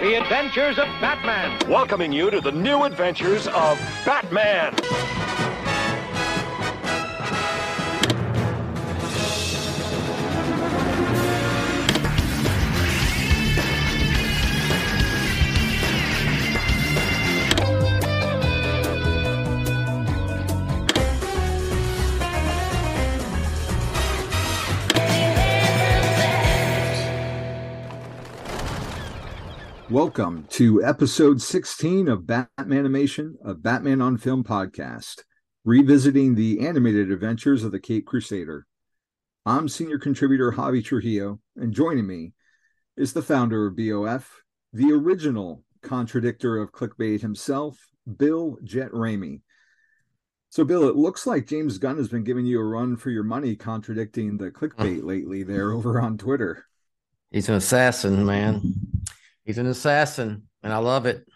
The Adventures of Batman. Welcoming you to the new adventures of Batman. Welcome to episode 16 of Batmanimation, a Batman on Film podcast, revisiting the animated adventures of the Caped Crusader. I'm senior contributor Javi Trujillo, and joining me is the founder of BOF, the original contradictor of clickbait himself, Bill Jett Ramey. So, Bill, it looks like James Gunn has been giving you a run for your money contradicting the clickbait lately there over on Twitter. He's an assassin, man. He's an assassin, and I love it.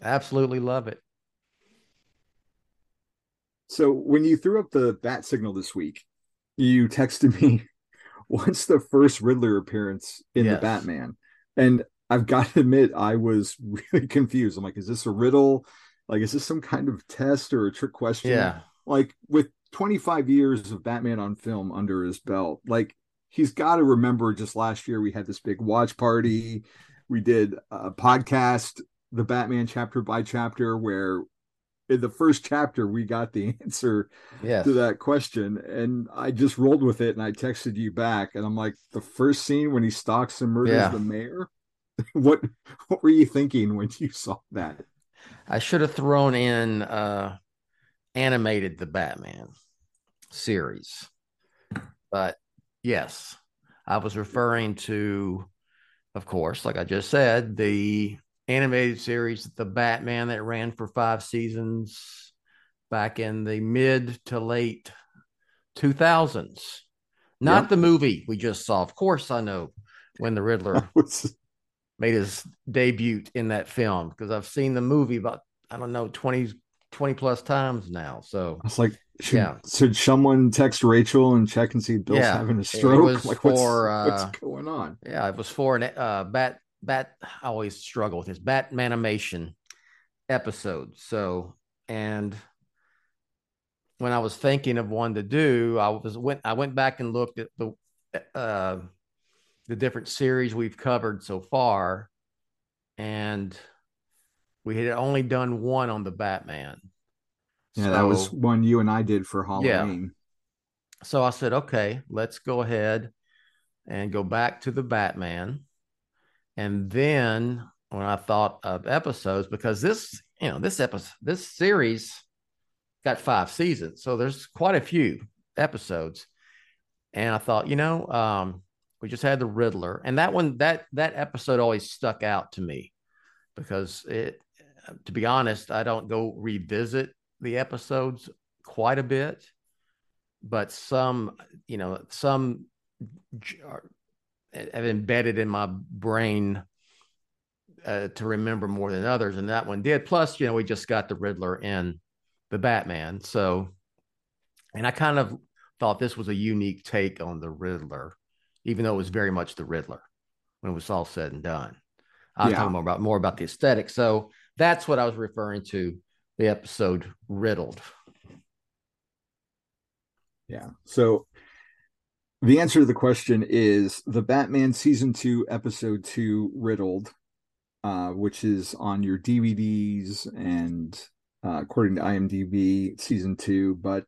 Absolutely love it. So when you threw up the bat signal this week, you texted me, what's the first Riddler appearance in the Batman? And I've got to admit, I was really confused. I'm like, is this a riddle? Like, is this some kind of test or a trick question? Yeah. Like, with 25 years of Batman on Film under his belt, like, he's got to remember just last year we had this big watch party. We did a podcast, the Batman chapter by chapter, where in the first chapter, we got the answer to that question. And I just rolled with it and I texted you back. And I'm like, the first scene when he stalks and murders the mayor? What were you thinking when you saw that? I should have thrown in animated the Batman series. But yes, I was referring to, of course, like I just said, the animated series, The Batman, that ran for 5 seasons back in the mid to late 2000s. Not the movie we just saw. Of course, I know when the Riddler made his debut in that film, because I've seen the movie about, I don't know, 20 plus times now. So I was like, should someone text Rachel and check and see Bill's having a stroke? It was like, what's going on? Yeah, it was for an bat. I always struggle with this Batmanimation episode. So, and when I was thinking of one to do, I went back and looked at the different series we've covered so far, and we had only done one on the Batman. Yeah, so, that was one you and I did for Halloween. Yeah. So I said, okay, let's go ahead and go back to the Batman. And then when I thought of episodes, because this series got 5 seasons. So there's quite a few episodes. And I thought, we just had the Riddler. And that one, that episode always stuck out to me because to be honest, I don't go revisit the episodes quite a bit, but some have embedded in my brain to remember more than others. And that one did. Plus, we just got the Riddler in the Batman. So, and I kind of thought this was a unique take on the Riddler, even though it was very much the Riddler when it was all said and done. I was talking more about the aesthetic. So that's what I was referring to. The episode Riddled. Yeah. So The answer to the question is The Batman Season 2, Episode 2, Riddled, which is on your DVDs and according to IMDb, Season 2. But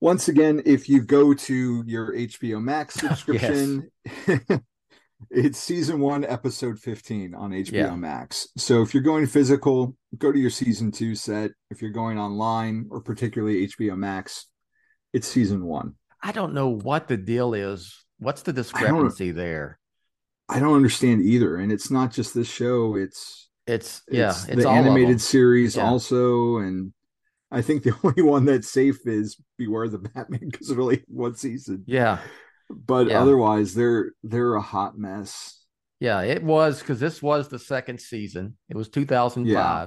once again, if you go to your HBO Max subscription, it's Season 1, Episode 15 on HBO Max. So if you're going physical, go to your Season 2 set. If you're going online or particularly HBO Max, it's Season 1. I don't know what the deal is. What's the discrepancy there? I don't understand either. And it's not just this show. It's the animated series also. And I think the only one that's safe is Beware the Batman because it's really one season. Yeah. But otherwise they're a hot mess. Yeah, it was because this was the second season. It was 2005. Yeah.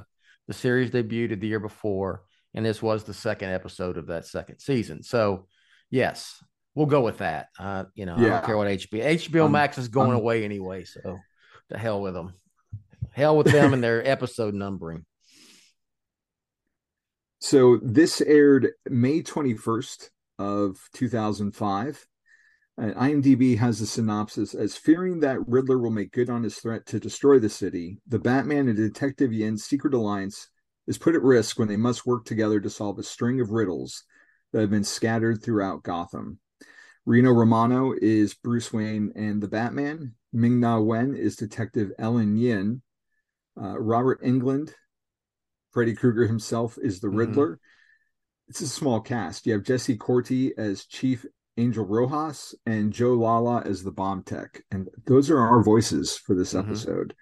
The series debuted the year before. And this was the second episode of that second season. So yes, we'll go with that. I don't care what HBO Max is going away anyway, so to hell with them. Hell with them and their episode numbering. So this aired May 21st of 2005. And IMDb has a synopsis as fearing that Riddler will make good on his threat to destroy the city, the Batman and Detective Yin's secret alliance is put at risk when they must work together to solve a string of riddles that have been scattered throughout Gotham. Reno Romano is Bruce Wayne and the Batman. Ming-Na Wen is Detective Ellen Yin. Robert Englund, Freddy Krueger himself, is the Riddler. It's a small cast. You have Jesse Corti as Chief Angel Rojas and Joe Lala as the bomb tech. And those are our voices for this episode.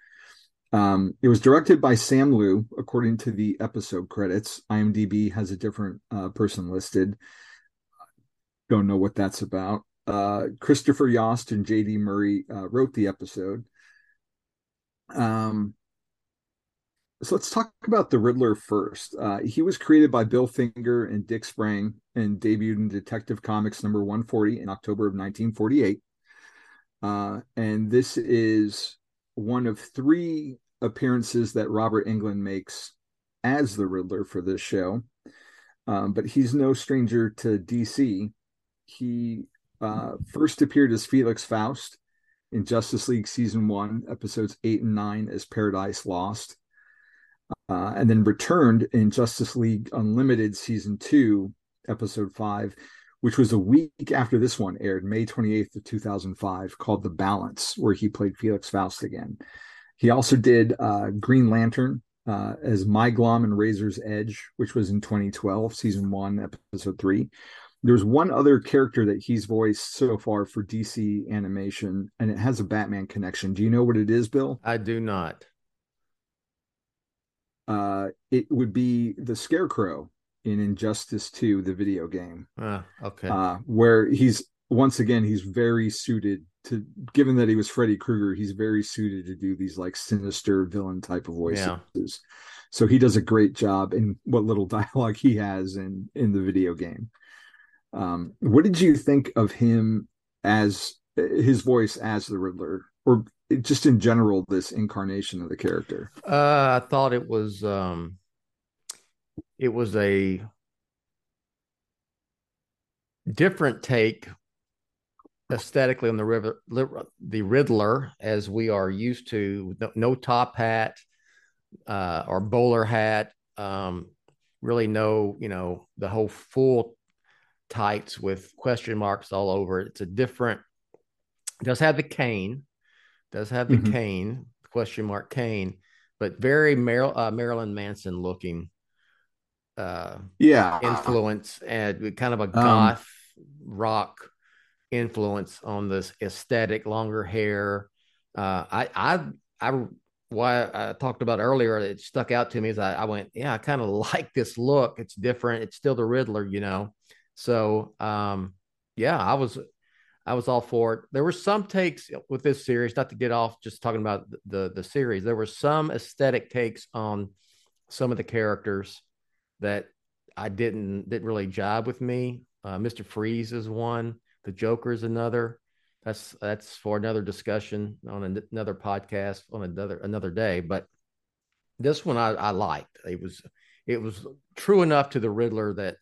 It was directed by Sam Liu, according to the episode credits. IMDb has a different person listed. Don't know what that's about. Christopher Yost and JD Murray wrote the episode. So let's talk about the Riddler first. He was created by Bill Finger and Dick Sprang and debuted in Detective Comics number 140 in October of 1948. And this is one of three appearances that Robert Englund makes as the Riddler for this show. But he's no stranger to DC. He first appeared as Felix Faust in Justice League Season 1, Episodes 8 and 9 as Paradise Lost, and then returned in Justice League Unlimited Season 2, Episode 5, which was a week after this one aired, May 28th of 2005, called The Balance, where he played Felix Faust again. He also did Green Lantern as Myglom and Razor's Edge, which was in 2012, Season 1, Episode 3. There's one other character that he's voiced so far for DC Animation, and it has a Batman connection. Do you know what it is, Bill? I do not. It would be the Scarecrow in Injustice 2, the video game, where he's once again, he's very suited to, given that he was Freddy Krueger, he's very suited to do these like sinister villain type of voices. Yeah. So he does a great job in what little dialogue he has in the video game. What did you think of him as his voice as the Riddler, or just in general, this incarnation of the character? I thought it was a different take aesthetically on the Riddler as we are used to. No top hat or bowler hat. Really no, the whole full tights with question marks all over it. It's a different, does have the cane, question mark cane, but very Marilyn Manson looking influence, and kind of a goth rock influence on this aesthetic, longer hair. Why I talked about earlier, it stuck out to me is I went, I kind of like this look. It's different. It's still the Riddler, So I was all for it. There were some takes with this series, not to get off just talking about the series. There were some aesthetic takes on some of the characters that I didn't really jibe with me. Mr. Freeze is one. The Joker is another. That's for another discussion on another podcast on another day. But this one I liked. It was true enough to the Riddler that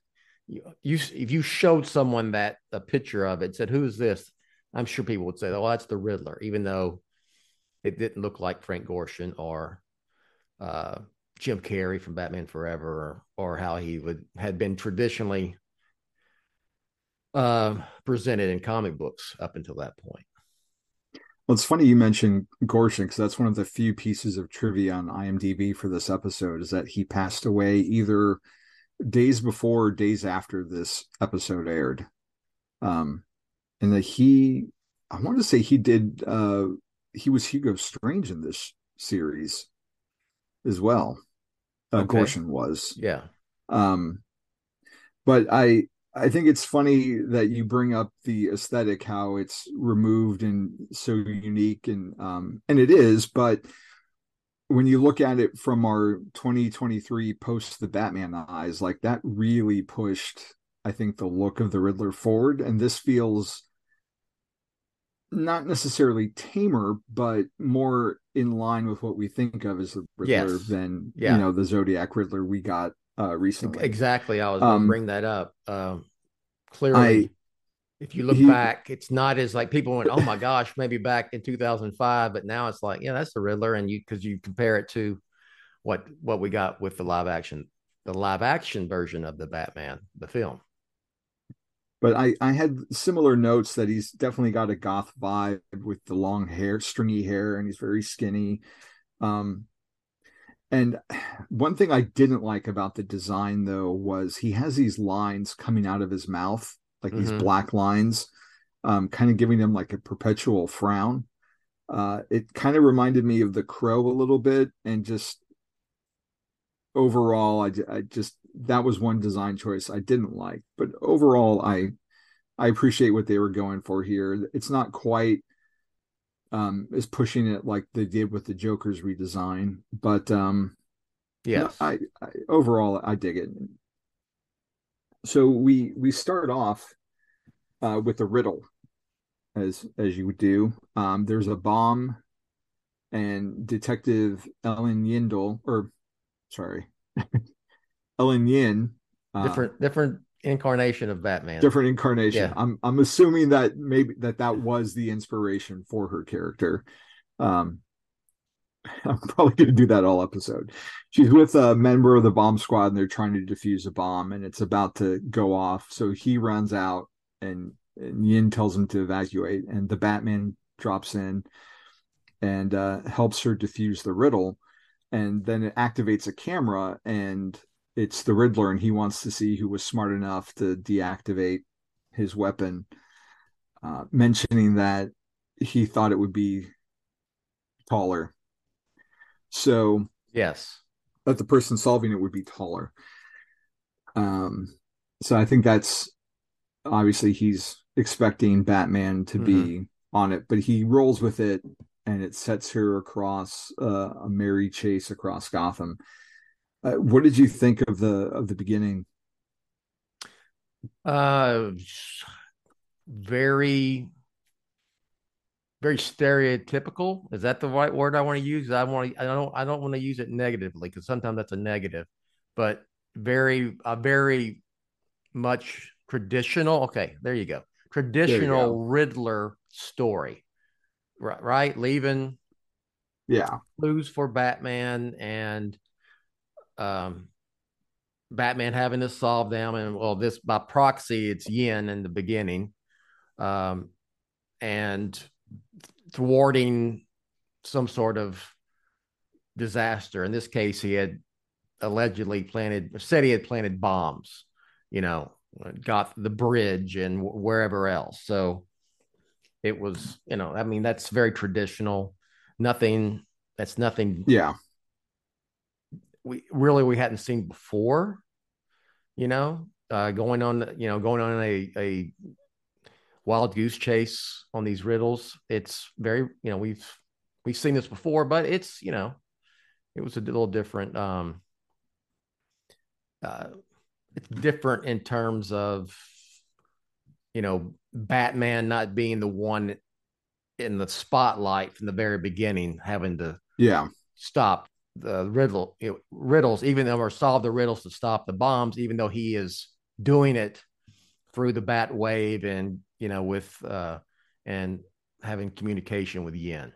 if you showed someone that a picture of it, said, who is this? I'm sure people would say, oh, that's the Riddler, even though it didn't look like Frank Gorshin or Jim Carrey from Batman Forever, or how he had been traditionally presented in comic books up until that point. Well, it's funny you mentioned Gorshin, because that's one of the few pieces of trivia on IMDb for this episode, is that he passed away either days before or days after this episode aired. And that I want to say he was Hugo Strange in this series as well. Okay. Gorshin was. Yeah. But I think it's funny that you bring up the aesthetic, how it's removed and so unique, and it is, but when you look at it from our 2023 post the Batman eyes, like, that really pushed, I think, the look of the Riddler forward. And this feels not necessarily tamer, but more in line with what we think of as the Riddler than, you know, the Zodiac Riddler we got recently. Exactly. I was going to bring that up. Clearly, if you look back, it's not as, like, people went, oh my gosh, maybe back in 2005, but now it's like, yeah, that's the Riddler. And because you compare it to what we got with the live action version of the Batman, the film. But I had similar notes that he's definitely got a goth vibe with the long hair, stringy hair, and he's very skinny. And one thing I didn't like about the design, though, was he has these lines coming out of his mouth, like these black lines, kind of giving him like a perpetual frown. It kind of reminded me of the Crow a little bit, and just overall, I just that was one design choice I didn't like. But overall, I appreciate what they were going for here. It's not quite as pushing it like they did with the Joker's redesign, but overall I dig it. So we start off with a riddle, as you would do. There's a bomb, and Detective Ellen Yin, different incarnation of Batman. Different incarnation. Yeah. I'm assuming that maybe that was the inspiration for her character. I'm probably going to do that all episode. She's with a member of the bomb squad, and they're trying to defuse a bomb, and it's about to go off. So he runs out, and Yin tells him to evacuate, and the Batman drops in and helps her defuse the riddle. And then it activates a camera, and it's the Riddler, and he wants to see who was smart enough to deactivate his weapon, mentioning that he thought it would be taller. So, yes, that the person solving it would be taller. So I think that's obviously he's expecting Batman to be on it, but he rolls with it. And it sets her across a merry chase across Gotham. What did you think of the beginning? Very, very stereotypical. Is that the right word I want to use? I don't want to use it negatively, because sometimes that's a negative. But very much traditional. Okay, there you go. Traditional Riddler story. Right, leaving clues for Batman, and Batman having to solve them, and this by proxy, it's Yin in the beginning, and thwarting some sort of disaster. In this case, he had allegedly planted bombs, got the bridge and wherever else. So it was, that's very traditional. Nothing. Yeah. We hadn't seen before, going on a wild goose chase on these riddles. It's very, we've seen this before, but it's, it was a little different. It's different in terms of, Batman not being the one in the spotlight from the very beginning, having to stop the riddles, even though, or solve the riddles to stop the bombs, even though he is doing it through the bat wave and, you know, with and having communication with Yin.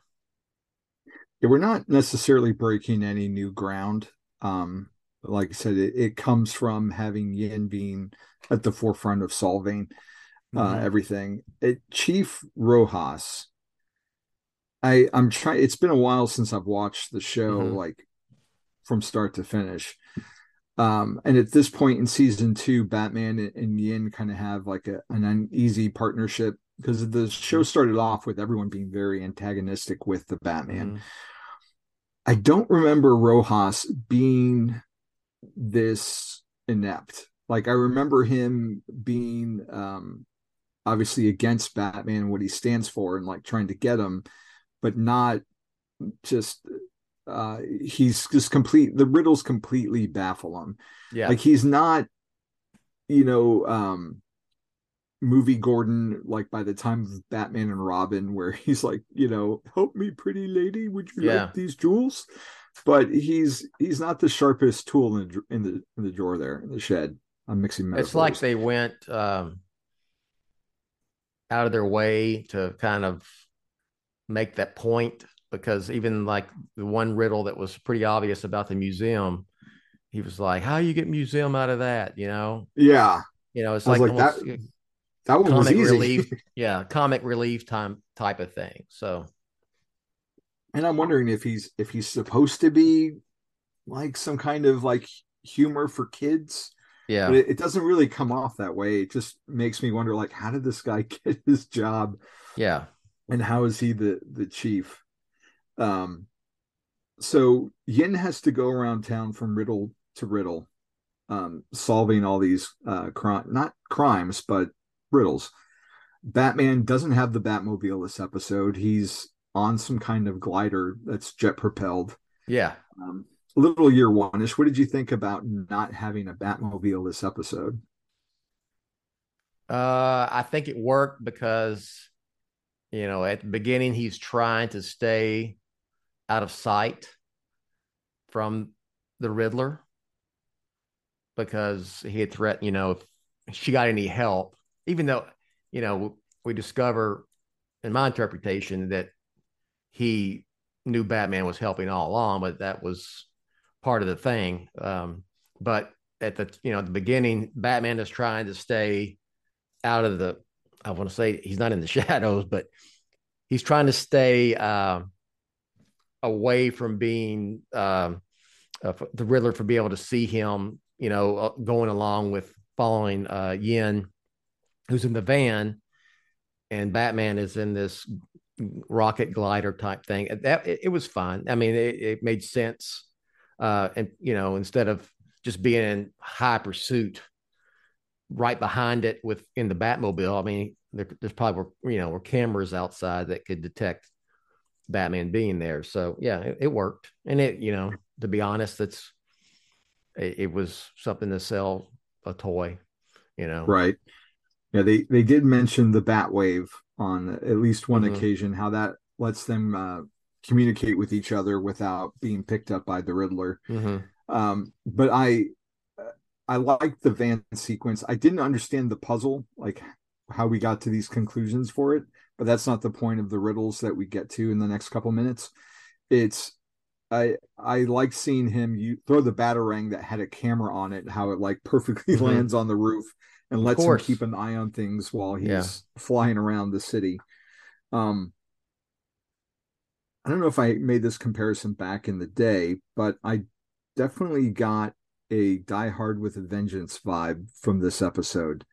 Yeah, we're not necessarily breaking any new ground. Like I said, it comes from having Yin being at the forefront of solving everything. Chief Rojas, I'm trying. It's been a while since I've watched the show, like from start to finish. And at this point in season 2, Batman and Yin kind of have like an uneasy partnership, because the show started off with everyone being very antagonistic with the Batman. I don't remember Rojas being this inept. Like, I remember him being obviously against Batman and what he stands for, and like trying to get him, but not just he's just the riddles completely baffle him. Yeah, like he's not, you know, movie Gordon, like by the time of Batman and Robin, where he's like, you know, help me, pretty lady, would you like these jewels? But he's not the sharpest tool in the drawer there in the shed. I'm mixing metaphors. It's like they went out of their way to kind of make that point, because even like the one riddle that was pretty obvious about the museum, he was like, how you get museum out of that? You know? Yeah. You know, it's like almost, that. That one was easy. Relief, yeah, comic relief time type of thing. So, and I'm wondering if he's supposed to be like some kind of like humor for kids. Yeah, but it doesn't really come off that way. It just makes me wonder, like, how did this guy get his job? Yeah, and how is he the chief? So Yin has to go around town from riddle to riddle, solving all these not crimes, but riddles. Batman doesn't have the Batmobile this episode. He's on some kind of glider that's jet propelled. Yeah. A little year one-ish. What did you think about not having a Batmobile this episode? I think it worked because, you know, at the beginning, he's trying to stay out of sight from the Riddler, because he had threatened, you know, if she got any help. Even though, you know, we discover in my interpretation that he knew Batman was helping all along, but that was part of the thing. But at the beginning, Batman is trying to stay out of the, I want to say he's not in the shadows, but he's trying to stay away from being the Riddler, from being able to see him, you know, going along with following Yin, who's in the van, and Batman is in this rocket glider type thing. It was fine. I mean, it made sense. And, you know, instead of just being in high pursuit right behind it in the Batmobile, I mean, there's probably, you know, were cameras outside that could detect Batman being there. So, yeah, it worked. And it, you know, to be honest, it was something to sell a toy, you know. Right. Yeah, they did mention the Batwave on at least one occasion, how that lets them communicate with each other without being picked up by the Riddler. But I liked the van sequence. I didn't understand the puzzle, like how we got to these conclusions for it, but that's not the point of the riddles that we get to in the next couple minutes. I like seeing him throw the batarang that had a camera on it, how it like perfectly lands on the roof and lets him keep an eye on things while he's flying around the city. I don't know if I made this comparison back in the day, but I definitely got a Die Hard with a Vengeance vibe from this episode.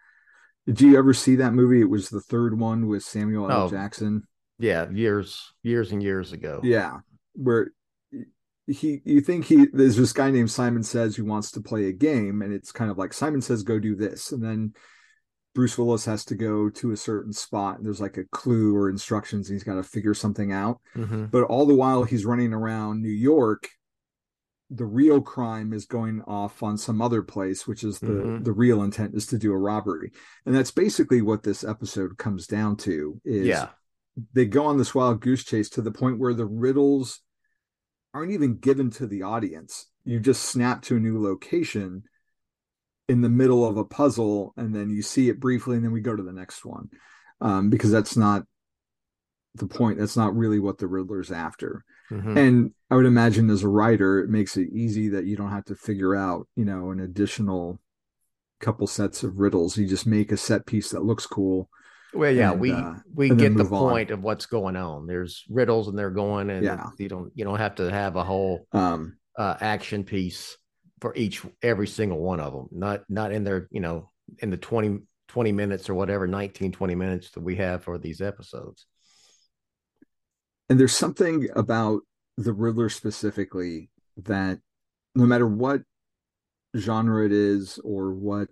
Did you ever see that movie? It was the third one with Samuel L. Jackson. Yeah, years and years ago. Yeah, where there's this guy named Simon Says who wants to play a game, and it's kind of like Simon Says go do this, and then Bruce Willis has to go to a certain spot, and there's like a clue or instructions, and he's got to figure something out. But all the while he's running around New York, the real crime is going off on some other place, which is the real intent is to do a robbery. And that's basically what this episode comes down to, is they go on this wild goose chase to the point where the riddles aren't even given to the audience. You just snap to a new location in the middle of a puzzle and then you see it briefly and then we go to the next one, because that's not the point. That's not really what the Riddler's after. Mm-hmm. And I would imagine as a writer, it makes it easy that you don't have to figure out, you know, an additional couple sets of riddles. You just make a set piece that looks cool. Well, yeah, and we get the point of what's going on. There's riddles and they're going, and you don't have to have a whole action piece for every single one of them. Not in their, you know, in the 20 minutes or whatever, 20 minutes that we have for these episodes. And there's something about the Riddler specifically that no matter what genre it is or what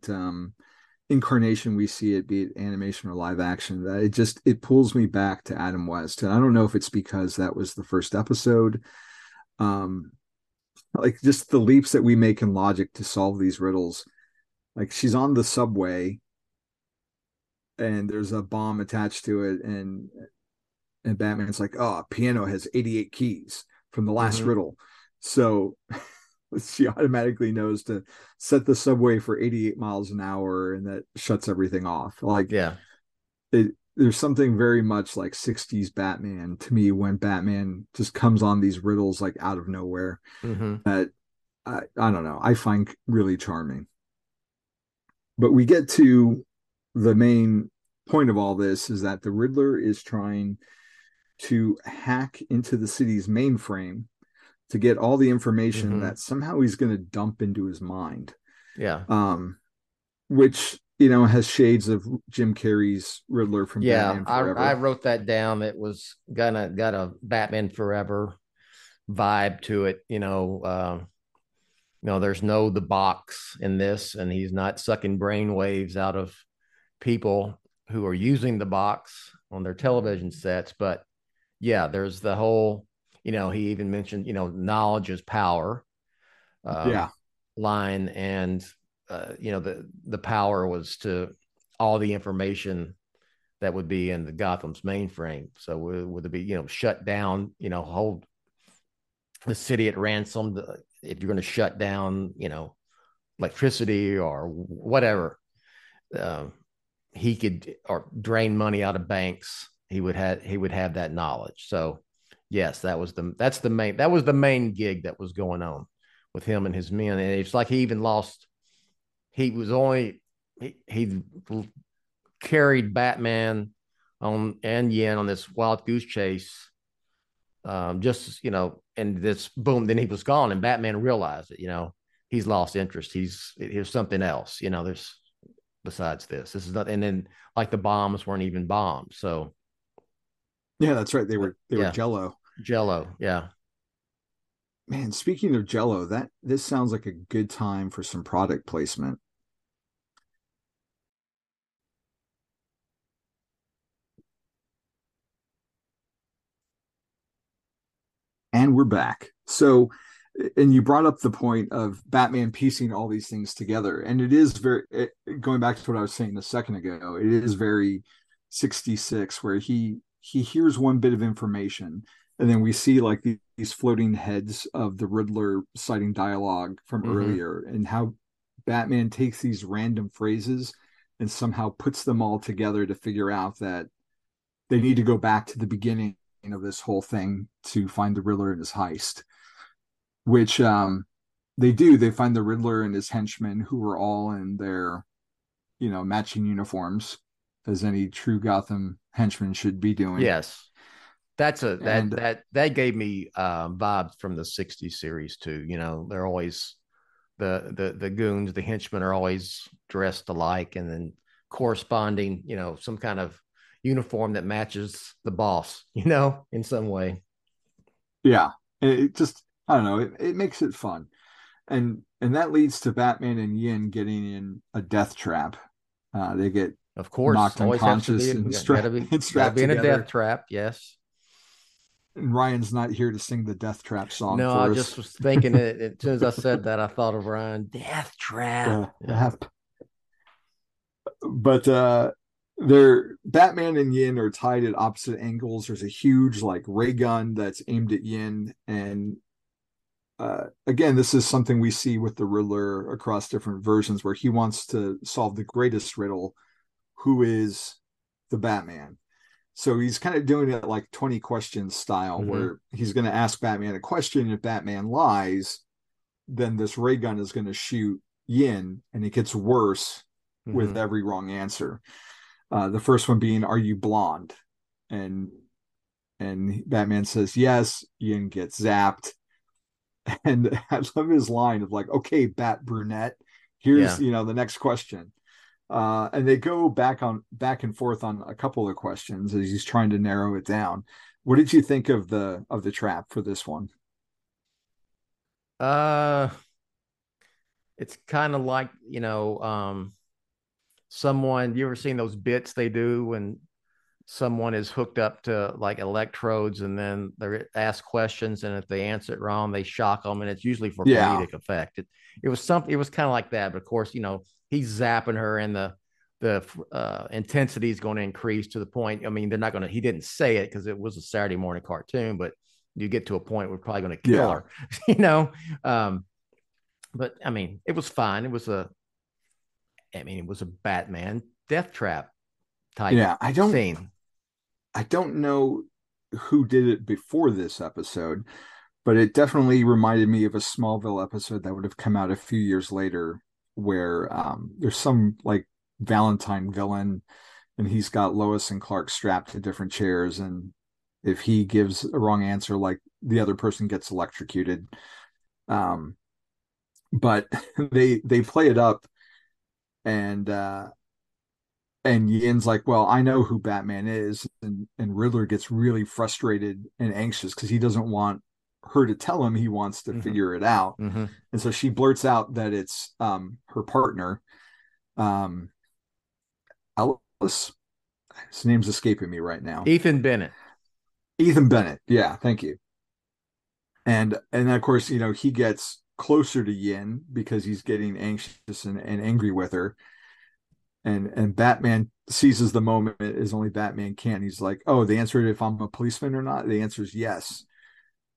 incarnation we see it, be it animation or live action, that it pulls me back to Adam West. And I don't know if it's because that was the first episode, like just the leaps that we make in logic to solve these riddles. Like she's on the subway and there's a bomb attached to it, and Batman's like, oh, piano has 88 keys from the last riddle. So she automatically knows to set the subway for 88 miles an hour, and that shuts everything off. Like, yeah, there's something very much like 60s Batman to me when Batman just comes on these riddles like out of nowhere. Mm-hmm. That I don't know, I find really charming. But we get to the main point of all this, is that the Riddler is trying to hack into the city's mainframe to get all the information that somehow he's going to dump into his mind. Yeah. Which, you know, has shades of Jim Carrey's Riddler from Batman Forever. I wrote that down. It was got a Batman Forever vibe to it. You know, there's no the box in this, and he's not sucking brain waves out of people who are using the box on their television sets. But yeah, there's the whole, you know, he even mentioned, you know, knowledge is power line. And, you know, the power was to all the information that would be in the Gotham's mainframe. So would it be, you know, shut down, you know, hold the city at ransom. If you're going to shut down, you know, electricity or whatever, he could, or drain money out of banks, he would have that knowledge. So yes, that was the main gig that was going on with him and his men. And it's like he even lost, he carried Batman on and Yin on this wild goose chase, just, you know, and this boom, then he was gone, and Batman realized it, you know, he's lost interest. Here's something else, you know, there's besides this is not, and then like the bombs weren't even bombs. So yeah, that's right. They were Jell-O. Yeah, man. Speaking of Jell-O, this sounds like a good time for some product placement. And we're back. So, and you brought up the point of Batman piecing all these things together. And it is very, going back to what I was saying a second ago, it is very 66, where he hears one bit of information, and then we see like these floating heads of the Riddler citing dialogue from earlier, and how Batman takes these random phrases and somehow puts them all together to figure out that they need to go back to the beginning of this whole thing to find the Riddler and his heist. Which they do. They find the Riddler and his henchmen, who are all in their, you know, matching uniforms, as any true Gotham henchman should be doing. Yes, that gave me vibes from the '60s series too. You know, they're always the goons, the henchmen are always dressed alike, and then corresponding, you know, some kind of uniform that matches the boss, you know, in some way. Yeah, it just, I don't know, it makes it fun. And that leads to Batman and Yin getting in a death trap. They get, of course, knocked unconscious and strapped in a death trap. Yes. And Ryan's not here to sing the death trap song. No, I just was thinking it. As soon as I said that, I thought of Ryan. Death trap. But they're, Batman and Yin are tied at opposite angles. There's a huge like ray gun that's aimed at Yin, and Again, this is something we see with the Riddler across different versions, where he wants to solve the greatest riddle, who is the Batman. So he's kind of doing it like 20 questions style, where he's going to ask Batman a question, and if Batman lies, then this ray gun is going to shoot Yin, and it gets worse with every wrong answer. The first one being, are you blonde? And Batman says yes. Yin gets zapped. And I love his line of like, okay, Bat Brunette, here's you know, the next question. And they go back and forth on a couple of questions as he's trying to narrow it down. What did you think of the trap for this one? It's kind of like, you know, someone, you ever seen those bits they do when someone is hooked up to like electrodes and then they're asked questions, and if they answer it wrong, they shock them, and it's usually for comedic effect. It was something, it was kind of like that, but of course, you know, he's zapping her, and the intensity is going to increase to the point. I mean, they're not going to, he didn't say it because it was a Saturday morning cartoon, but you get to a point where we're probably going to kill her, you know? But I mean, it was fine. It was a Batman death trap type scene. I don't know who did it before this episode, but it definitely reminded me of a Smallville episode that would have come out a few years later, where there's some like Valentine villain, and he's got Lois and Clark strapped to different chairs, and if he gives a wrong answer, like, the other person gets electrocuted. But they play it up, and Yin's like, well, I know who Batman is, and Riddler gets really frustrated and anxious because he doesn't want her to tell him, he wants to figure it out. And so she blurts out that it's her partner, Ellis, his name's escaping me right now. Ethan Bennett. Yeah, thank you. And of course, you know, he gets closer to Yin because he's getting anxious and angry with her. And Batman seizes the moment as only Batman can. He's like, oh, the answer is if I'm a policeman or not. The answer is yes,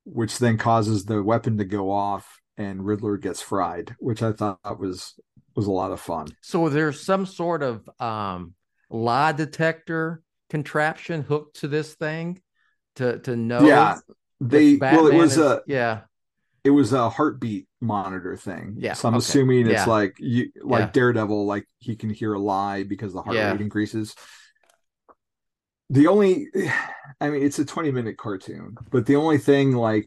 which then causes the weapon to go off, and Riddler gets fried, which I thought was a lot of fun. So there's some sort of lie detector contraption hooked to this thing to know. Yeah, it was a heartbeat monitor thing. Yeah. So I'm assuming it's like Daredevil, like he can hear a lie because the heart rate increases. It's a 20-minute cartoon, but the only thing my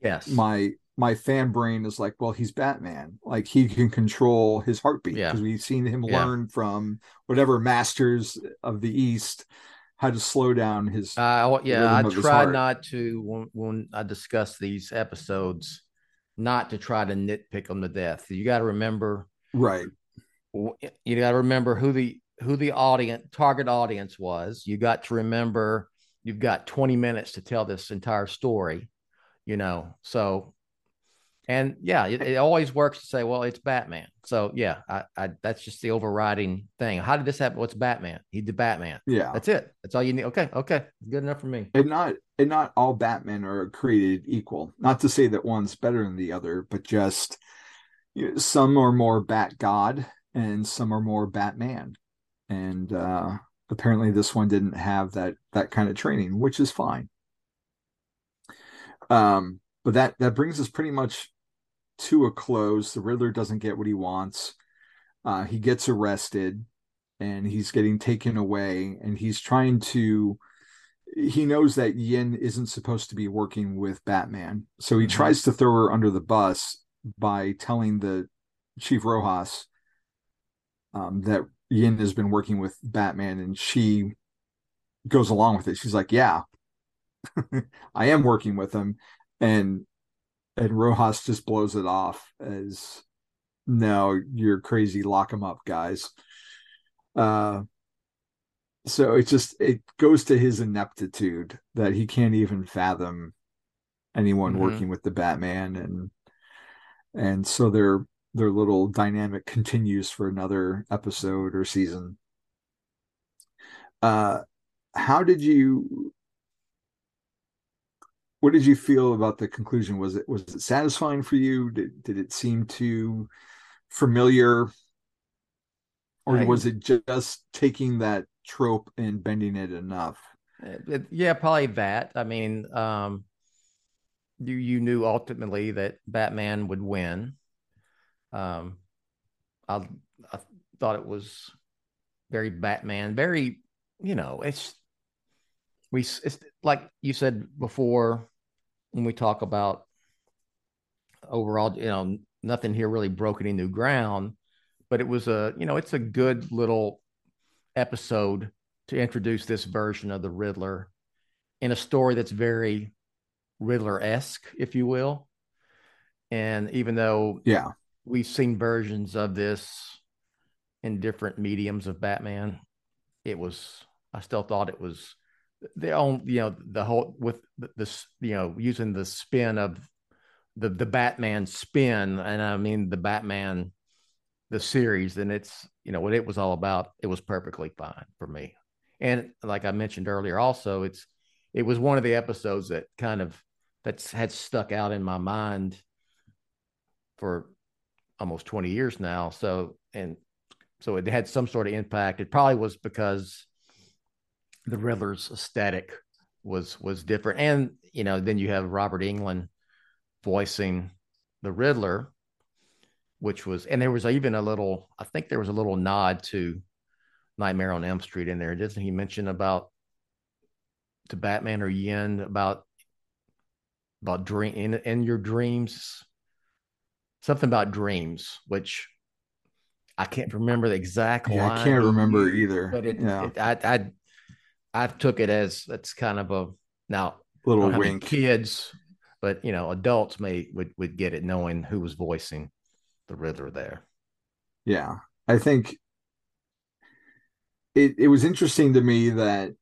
fan brain is like, well, he's Batman. Like, he can control his heartbeat because we've seen him learn from whatever masters of the East how to slow down his. I try not to, when I discuss these episodes, not to try to nitpick them to death. You got to remember, right? You got to remember who the target audience was. You got to remember you've got 20 minutes to tell this entire story, you know. So, and it always works to say, well, it's Batman. So I that's just the overriding thing. How did this happen? What's Batman? He did Batman. Yeah, that's it. That's all you need. Okay, good enough for me. And not all Batman are created equal. Not to say that one's better than the other, but just, you know, some are more Bat God and some are more Batman. And apparently this one didn't have that kind of training, which is fine. But that brings us pretty much to a close. The Riddler doesn't get what he wants. He gets arrested, and he's getting taken away, and he's trying to... He knows that Yin isn't supposed to be working with Batman, so he tries to throw her under the bus by telling the Chief Rojas that Yin has been working with Batman, and she goes along with it. She's like, yeah, I am working with him. And Rojas just blows it off as, no, you're crazy. Lock him up, guys. So it goes to his ineptitude that he can't even fathom anyone working with the Batman. And so their little dynamic continues for another episode or season. What did you feel about the conclusion? Was it satisfying for you? Did it seem too familiar? Or was it just taking that trope and bending it enough? Yeah, probably that. I mean, you knew ultimately that Batman would win. I thought it was very Batman, very, it's like you said before, when we talk about overall, nothing here really broke any new ground, but it was it's a good little episode to introduce this version of the Riddler in a story that's very Riddler-esque, if you will. And even though we've seen versions of this in different mediums of Batman, I still thought it was the only, the whole, with this, using the spin of the Batman spin. And I mean, the Batman, the series, and it's, what it was all about. It was perfectly fine for me. And like I mentioned earlier, also, it was one of the episodes that that's had stuck out in my mind for almost 20 years now. So it had some sort of impact. It probably was because the Riddler's aesthetic was different. And, then you have Robert Englund voicing the Riddler, and there was even a little nod to Nightmare on Elm Street in there. Doesn't he mention to Batman or Yin about dream in your dreams, something about dreams, which I can't remember the exact line. I can't remember either. But I took it as that's kind of a little wink. Kids, but adults would get it knowing who was voicing the Riddler there. Yeah, I think it was interesting to me that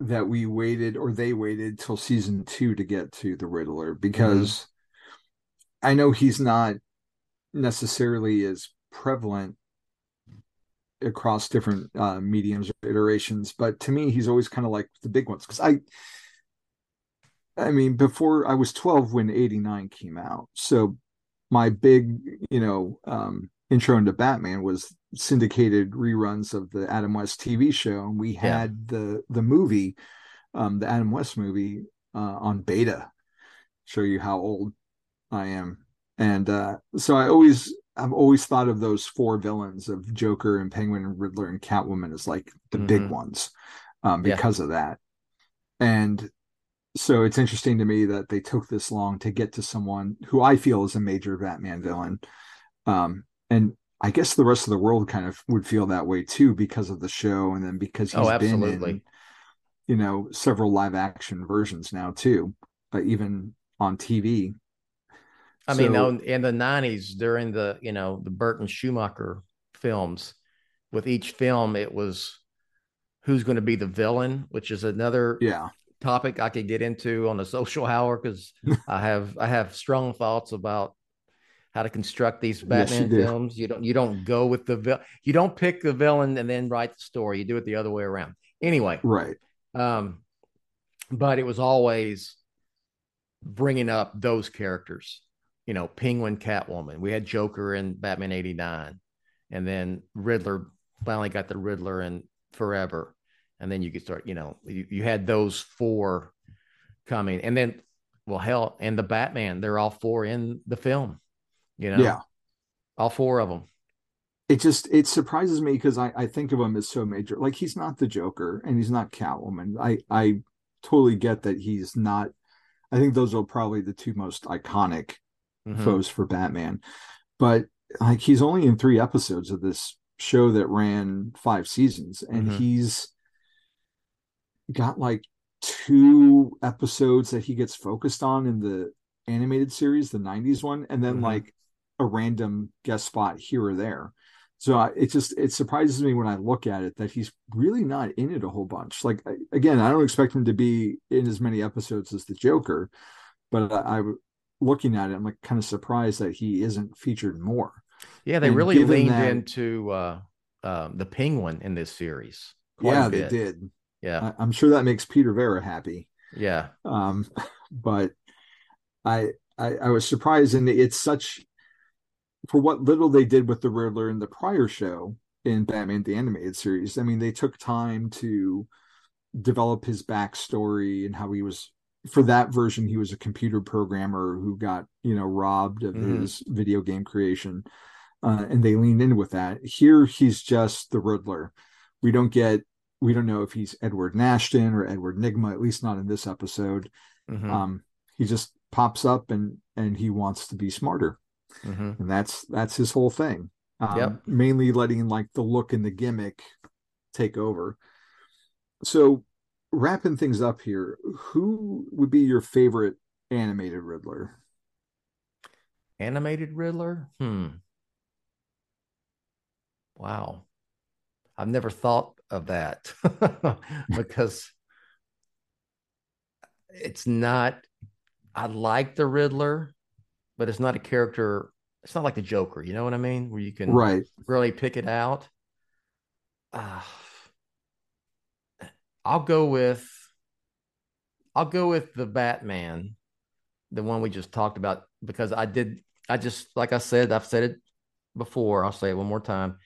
we waited, or they waited till season 2 to get to the Riddler, because mm-hmm. I know he's not necessarily as prevalent across different mediums or iterations, but to me he's always kind of like the big ones, because I mean, before I was 12 when 89 came out, so my big intro into Batman was syndicated reruns of the Adam West TV show, and we had the movie, the Adam West movie, on beta. Show you how old I am. And so I've always thought of those 4 villains of Joker and Penguin and Riddler and Catwoman as like the mm-hmm. big ones, because of that. And so it's interesting to me that they took this long to get to someone who I feel is a major Batman villain. And I guess the rest of the world kind of would feel that way too, because of the show. And then because he's been in, several live action versions now too, even on TV. I mean, in the 90s, during the, the Burton Schumacher films, with each film, it was who's going to be the villain, which is another topic I could get into on a social hour, because I have strong thoughts about how to construct these Batman films. You don't go with the villain. You don't pick the villain and then write the story. You do it the other way around. Anyway, right. But it was always bringing up those characters. Penguin, Catwoman. We had Joker in Batman 89, and then Riddler. Finally got the Riddler in Forever, and then you could start. You had those 4 coming, and then and the Batman. They're all 4 in the film. All 4 of them. It surprises me, because I think of him as so major. Like, he's not the Joker and he's not Catwoman. I totally get that he's not. I think those are probably the 2 most iconic mm-hmm. foes for Batman. But like, he's only in 3 episodes of this show that ran 5 seasons, and mm-hmm. he's got like 2 episodes that he gets focused on in the animated series, the 90s one, and then mm-hmm. like a random guest spot here or there. So it surprises me when I look at it that he's really not in it a whole bunch. Like, again, I don't expect him to be in as many episodes as the Joker, but I'm looking at it, I'm like kind of surprised that he isn't featured more. Yeah, they really leaned into the Penguin in this series. Yeah, they did. Yeah, I'm sure that makes Peter Vera happy. Yeah, but I was surprised, and it's such, for what little they did with the Riddler in the prior show in Batman the Animated Series. I mean, they took time to develop his backstory and how he was, for that version, he was a computer programmer who got, you know, robbed of his video game creation. And they leaned in with that. Here, he's just the Riddler. We don't know if he's Edward Nashton or Edward Nigma, at least not in this episode. He just pops up and he wants to be smarter. And that's his whole thing. Mainly letting like the look and the gimmick take over. So wrapping things up here, who would be your favorite animated Riddler? Animated Riddler? Wow. I've never thought of that because it's not, I like the Riddler, but it's not a character. It's not like the Joker, you know what I mean? Where you can really pick it out. I'll go with the Batman, the one we just talked about, because like I said, I've said it before. I'll say it one more time.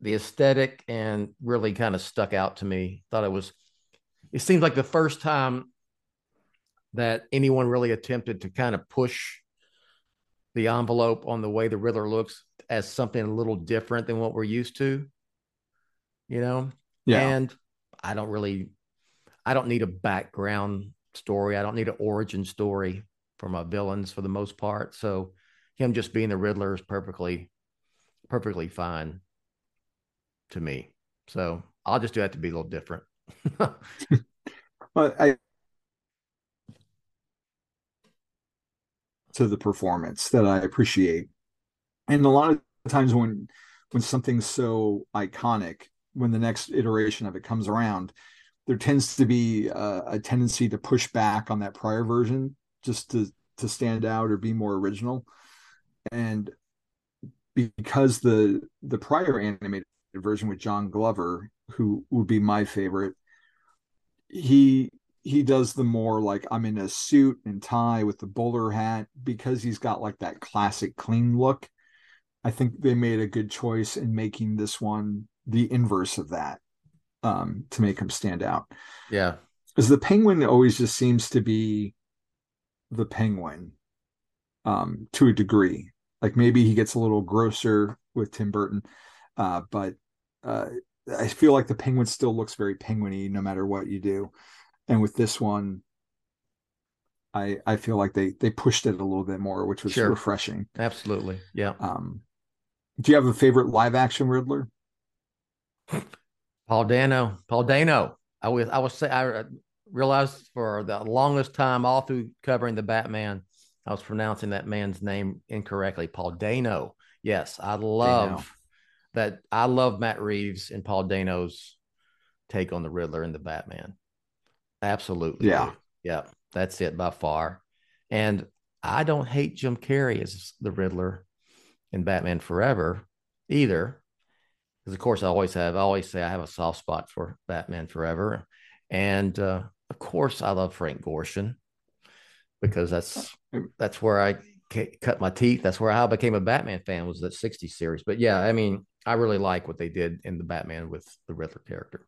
The aesthetic and really kind of stuck out to me. It seems like the first time that anyone really attempted to kind of push the envelope on the way the Riddler looks as something a little different than what we're used to, you know? Yeah. And I don't need a background story. I don't need an origin story for my villains for the most part. So him just being the Riddler is perfectly fine to me. So I'll just do that to be a little different. To the performance that I appreciate. And a lot of times when something's so iconic, when the next iteration of it comes around, there tends to be a tendency to push back on that prior version just to stand out or be more original. And because the prior animated version with John Glover, who would be my favorite, he does the more like I'm in a suit and tie with the bowler hat because he's got like that classic clean look. I think they made a good choice in making this one the inverse of that to make him stand out. Yeah. Because the Penguin always just seems to be the Penguin to a degree. Like maybe he gets a little grosser with Tim Burton, but I feel like the Penguin still looks very penguin-y no matter what you do. And with this one, I feel like they pushed it a little bit more, which was refreshing. Absolutely. Yeah. Do you have a favorite live action Riddler? Paul Dano. I realized for the longest time all through covering the Batman, I was pronouncing that man's name incorrectly. Paul Dano. Yes. I love Matt Reeves and Paul Dano's take on the Riddler and the Batman. Absolutely. Yeah. That's it by far. And I don't hate Jim Carrey as the Riddler in Batman Forever either. Because of course I always say I have a soft spot for Batman Forever. And of course I love Frank Gorshin because that's where I cut my teeth. That's where I became a Batman fan, was that 60s series. But yeah, I mean, I really like what they did in the Batman with the Riddler character.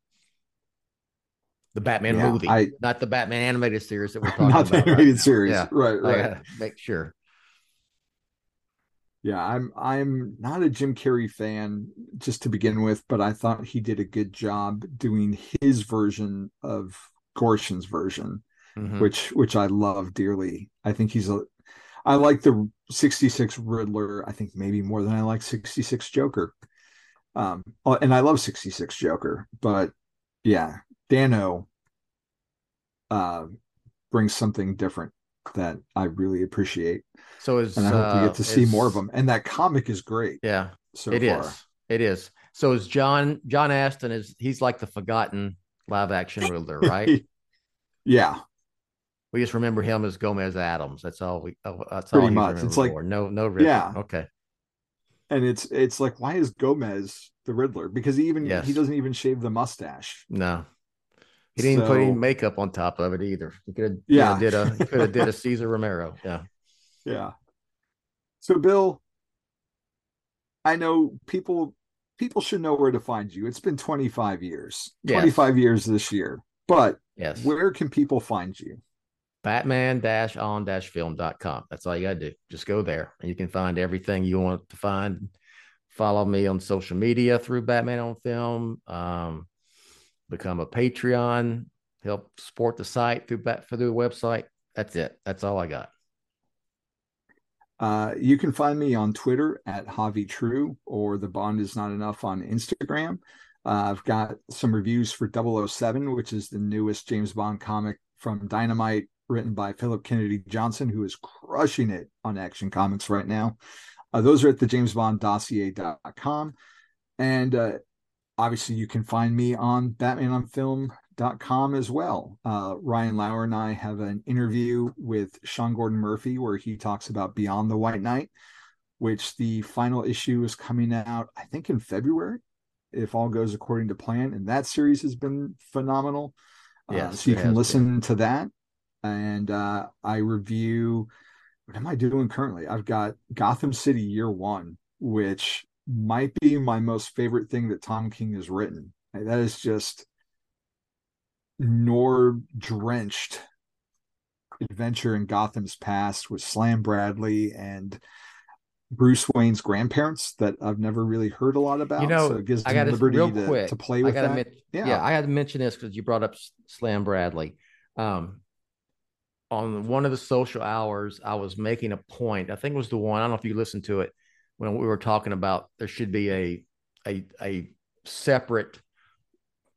The Batman movie, not the Batman animated series that we're talking about. Not the animated series, right. Make sure. Yeah, I'm not a Jim Carrey fan just to begin with, but I thought he did a good job doing his version of Gorshin's version, which I love dearly. I think I like the 66 Riddler, I think maybe more than I like 66 Joker. And I love 66 Joker, but yeah. Dano brings something different that I really appreciate. And I hope we get to see more of them. And that comic is great. Yeah, it is. So is John Aston he's like the forgotten live action Riddler, right? Yeah. We just remember him as Gomez Adams. That's all we remember. It's like no Riddler. Yeah. Okay. And it's like, why is Gomez the Riddler? Because he doesn't even shave the mustache. No. He didn't put any makeup on top of it either. He could have did a Cesar Romero. Yeah. Yeah. So Bill, I know people should know where to find you. It's been 25 years. Yes. 25 years this year. But yes, where can people find you? Batman-on-film.com. That's all you gotta do. Just go there and you can find everything you want to find. Follow me on social media through Batman on Film. Become a Patreon, help support the site through the website. That's it. That's all I got. You can find me on Twitter at Javi True or The Bond Is Not Enough on Instagram. I've got some reviews for 007, which is the newest James Bond comic from Dynamite, written by Philip Kennedy Johnson, who is crushing it on Action Comics right now. Those are at thejamesbonddossier.com. And obviously, you can find me on BatmanOnFilm.com as well. Ryan Lauer and I have an interview with Sean Gordon Murphy where he talks about Beyond the White Knight, which the final issue is coming out, I think, in February, if all goes according to plan. And that series has been phenomenal. Yes, so you can listen to that. And I review, what am I doing currently? I've got Gotham City Year One, which might be my most favorite thing that Tom King has written. That is just nor-drenched adventure in Gotham's past with Slam Bradley and Bruce Wayne's grandparents that I've never really heard a lot about. You know, so it gives the liberty to play with that. I had to mention this because you brought up Slam Bradley. On one of the social hours, I was making a point. I think it was the one, I don't know if you listened to it, when we were talking about there should be a separate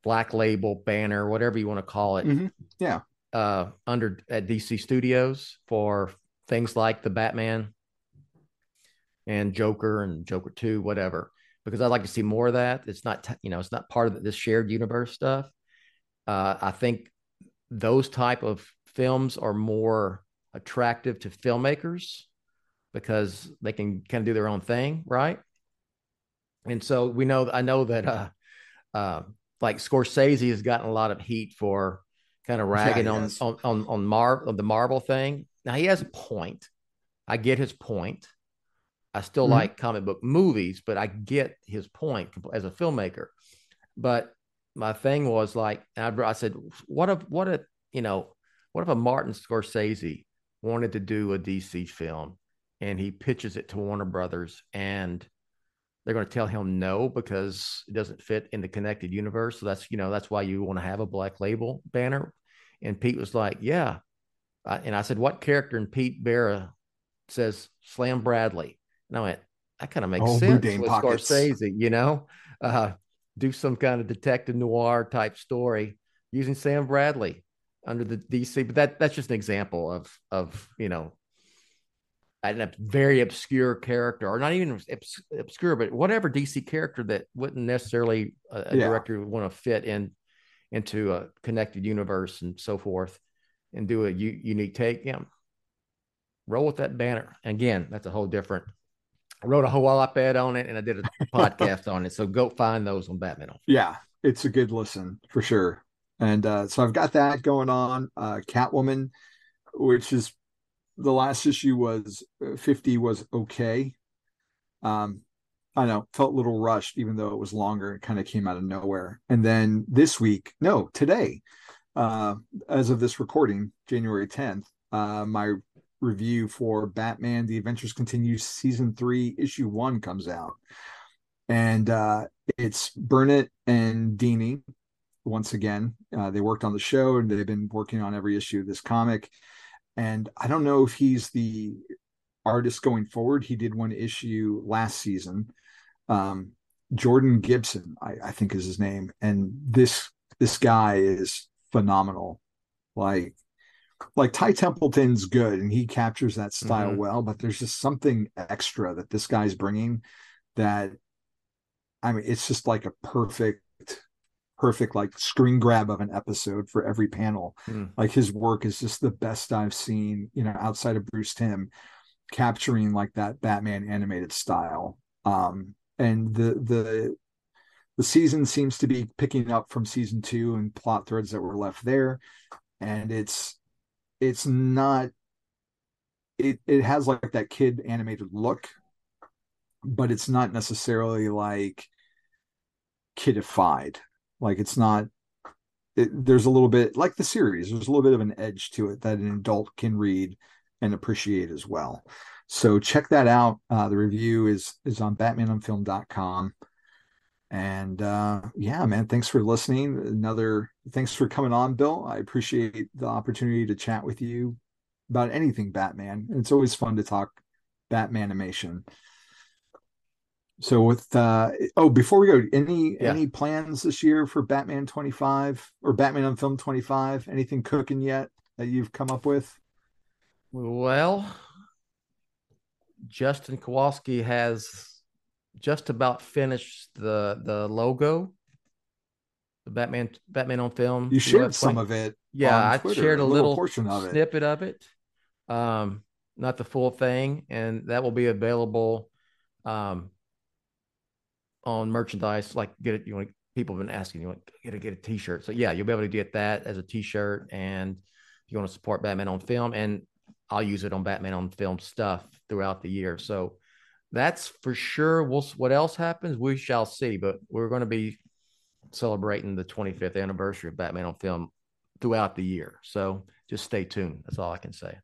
black label banner, whatever you want to call it. Mm-hmm. Yeah. Under at DC Studios for things like the Batman and Joker 2, whatever, because I'd like to see more of that. It's not, it's not part of this shared universe stuff. I think those type of films are more attractive to filmmakers because they can kind of do their own thing, right? And so I know that like Scorsese has gotten a lot of heat for kind of ragging on the Marvel thing. Now he has a point. I get his point. I still like comic book movies, but I get his point as a filmmaker. But my thing was like, I said, what if a Martin Scorsese wanted to do a DC film? And he pitches it to Warner Brothers and they're going to tell him no, because it doesn't fit in the connected universe. So that's why you want to have a black label banner. And Pete was like, yeah. And I said, what character in Pete Barra says Slam Bradley? And I went, that kind of makes sense with pockets. Scorsese, do some kind of detective noir type story using Sam Bradley under the DC. But that's just an example of a very obscure character, or not even obscure, but whatever DC character that wouldn't necessarily a director would want to fit into a connected universe and so forth, and do a unique take. Yeah, roll with that banner. Again, that's a whole different. I wrote a whole op-ed on it, and I did a podcast on it. So go find those on Batman. Yeah, it's a good listen for sure. And so I've got that going on. Catwoman, which is. The last issue was 50 was okay. I know, felt a little rushed, even though it was longer. It kind of came out of nowhere. And then today, as of this recording, January 10th, my review for Batman, The Adventures Continue, Season 3, Issue 1 comes out. And it's Burnett and Dini. Once again, they worked on the show and they've been working on every issue of this comic. And I don't know if he's the artist going forward. He did one issue last season. Jordan Gibson, I think is his name. And this guy is phenomenal. Like Ty Templeton's good and he captures that style well, but there's just something extra that this guy's bringing that, I mean, it's just like a perfect like screen grab of an episode for every panel. Like his work is just the best I've seen, outside of Bruce Timm, capturing like that Batman animated style. And the The season seems to be picking up from season 2 and plot threads that were left there. And it's not, it has like that kid animated look, but it's not necessarily like kidified. Like it's not, there's a little bit like the series, there's a little bit of an edge to it that an adult can read and appreciate as well. So check that out. The review is on batmanonfilm.com. And yeah, man, thanks for listening. Thanks for coming on, Bill. I appreciate the opportunity to chat with you about anything Batman. It's always fun to talk Batmanimation. So with before we go, any plans this year for Batman 25 or Batman on Film 25? Anything cooking yet that you've come up with? Well, Justin Kowalski has just about finished the logo, the Batman on Film. You shared some of it. Yeah, I shared a little portion of it, snippet of it, not the full thing, and that will be available on merchandise. Like get it, people have been asking, you want to get a t-shirt, so yeah, you'll be able to get that as a t-shirt. And if you want to support Batman on Film, and I'll use it on Batman on Film stuff throughout the year, so that's for sure. What else happens, we shall see, but we're going to be celebrating the 25th anniversary of Batman on Film throughout the year, so just stay tuned. That's all I can say.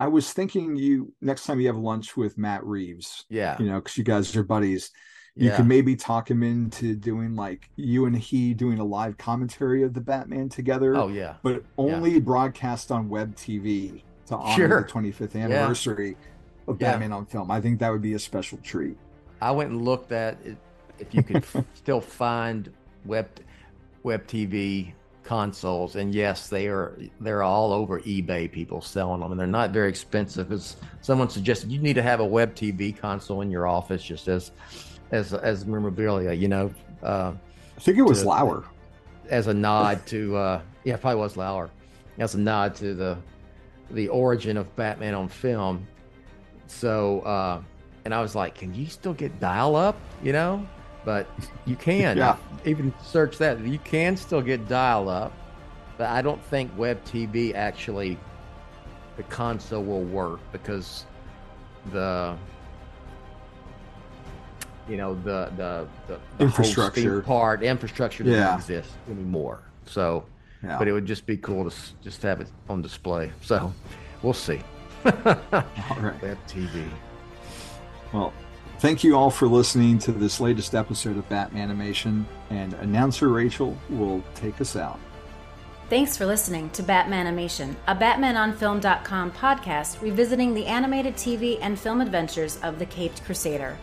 I was thinking, next time you have lunch with Matt Reeves, because you guys are buddies, you could maybe talk him into doing, like, you and he doing a live commentary of the Batman together. Oh, yeah. But only broadcast on web TV to honor the 25th anniversary of Batman on Film. I think that would be a special treat. I went and looked at it, if you could still find web TV consoles. And yes, they're all over eBay, people selling them, and they're not very expensive, because someone suggested you need to have a web TV console in your office just as memorabilia, I think it was Lauer, as a nod to it probably was Lauer, as a nod to the origin of Batman on Film. So and I was like, can you still get dial up? But you can even search that. You can still get dial up, but I don't think web TV actually, the console will work, because the infrastructure part, doesn't exist anymore. So, but it would just be cool to just have it on display. So, we'll see. All right. Web TV. Well, thank you all for listening to this latest episode of Batmanimation, and announcer Rachel will take us out. Thanks for listening to Batmanimation, a BatmanOnFilm.com podcast revisiting the animated TV and film adventures of the Caped Crusader.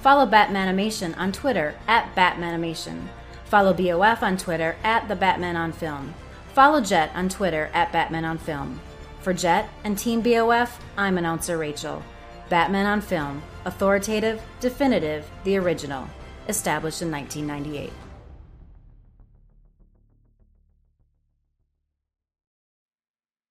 Follow Batmanimation on Twitter @Batmanimation. Follow BOF on Twitter @TheBatmanOnFilm. Follow Jet on Twitter @BatmanOnFilm. For Jet and Team BOF, I'm announcer Rachel. Batman on Film, authoritative, definitive, the original, established in 1998.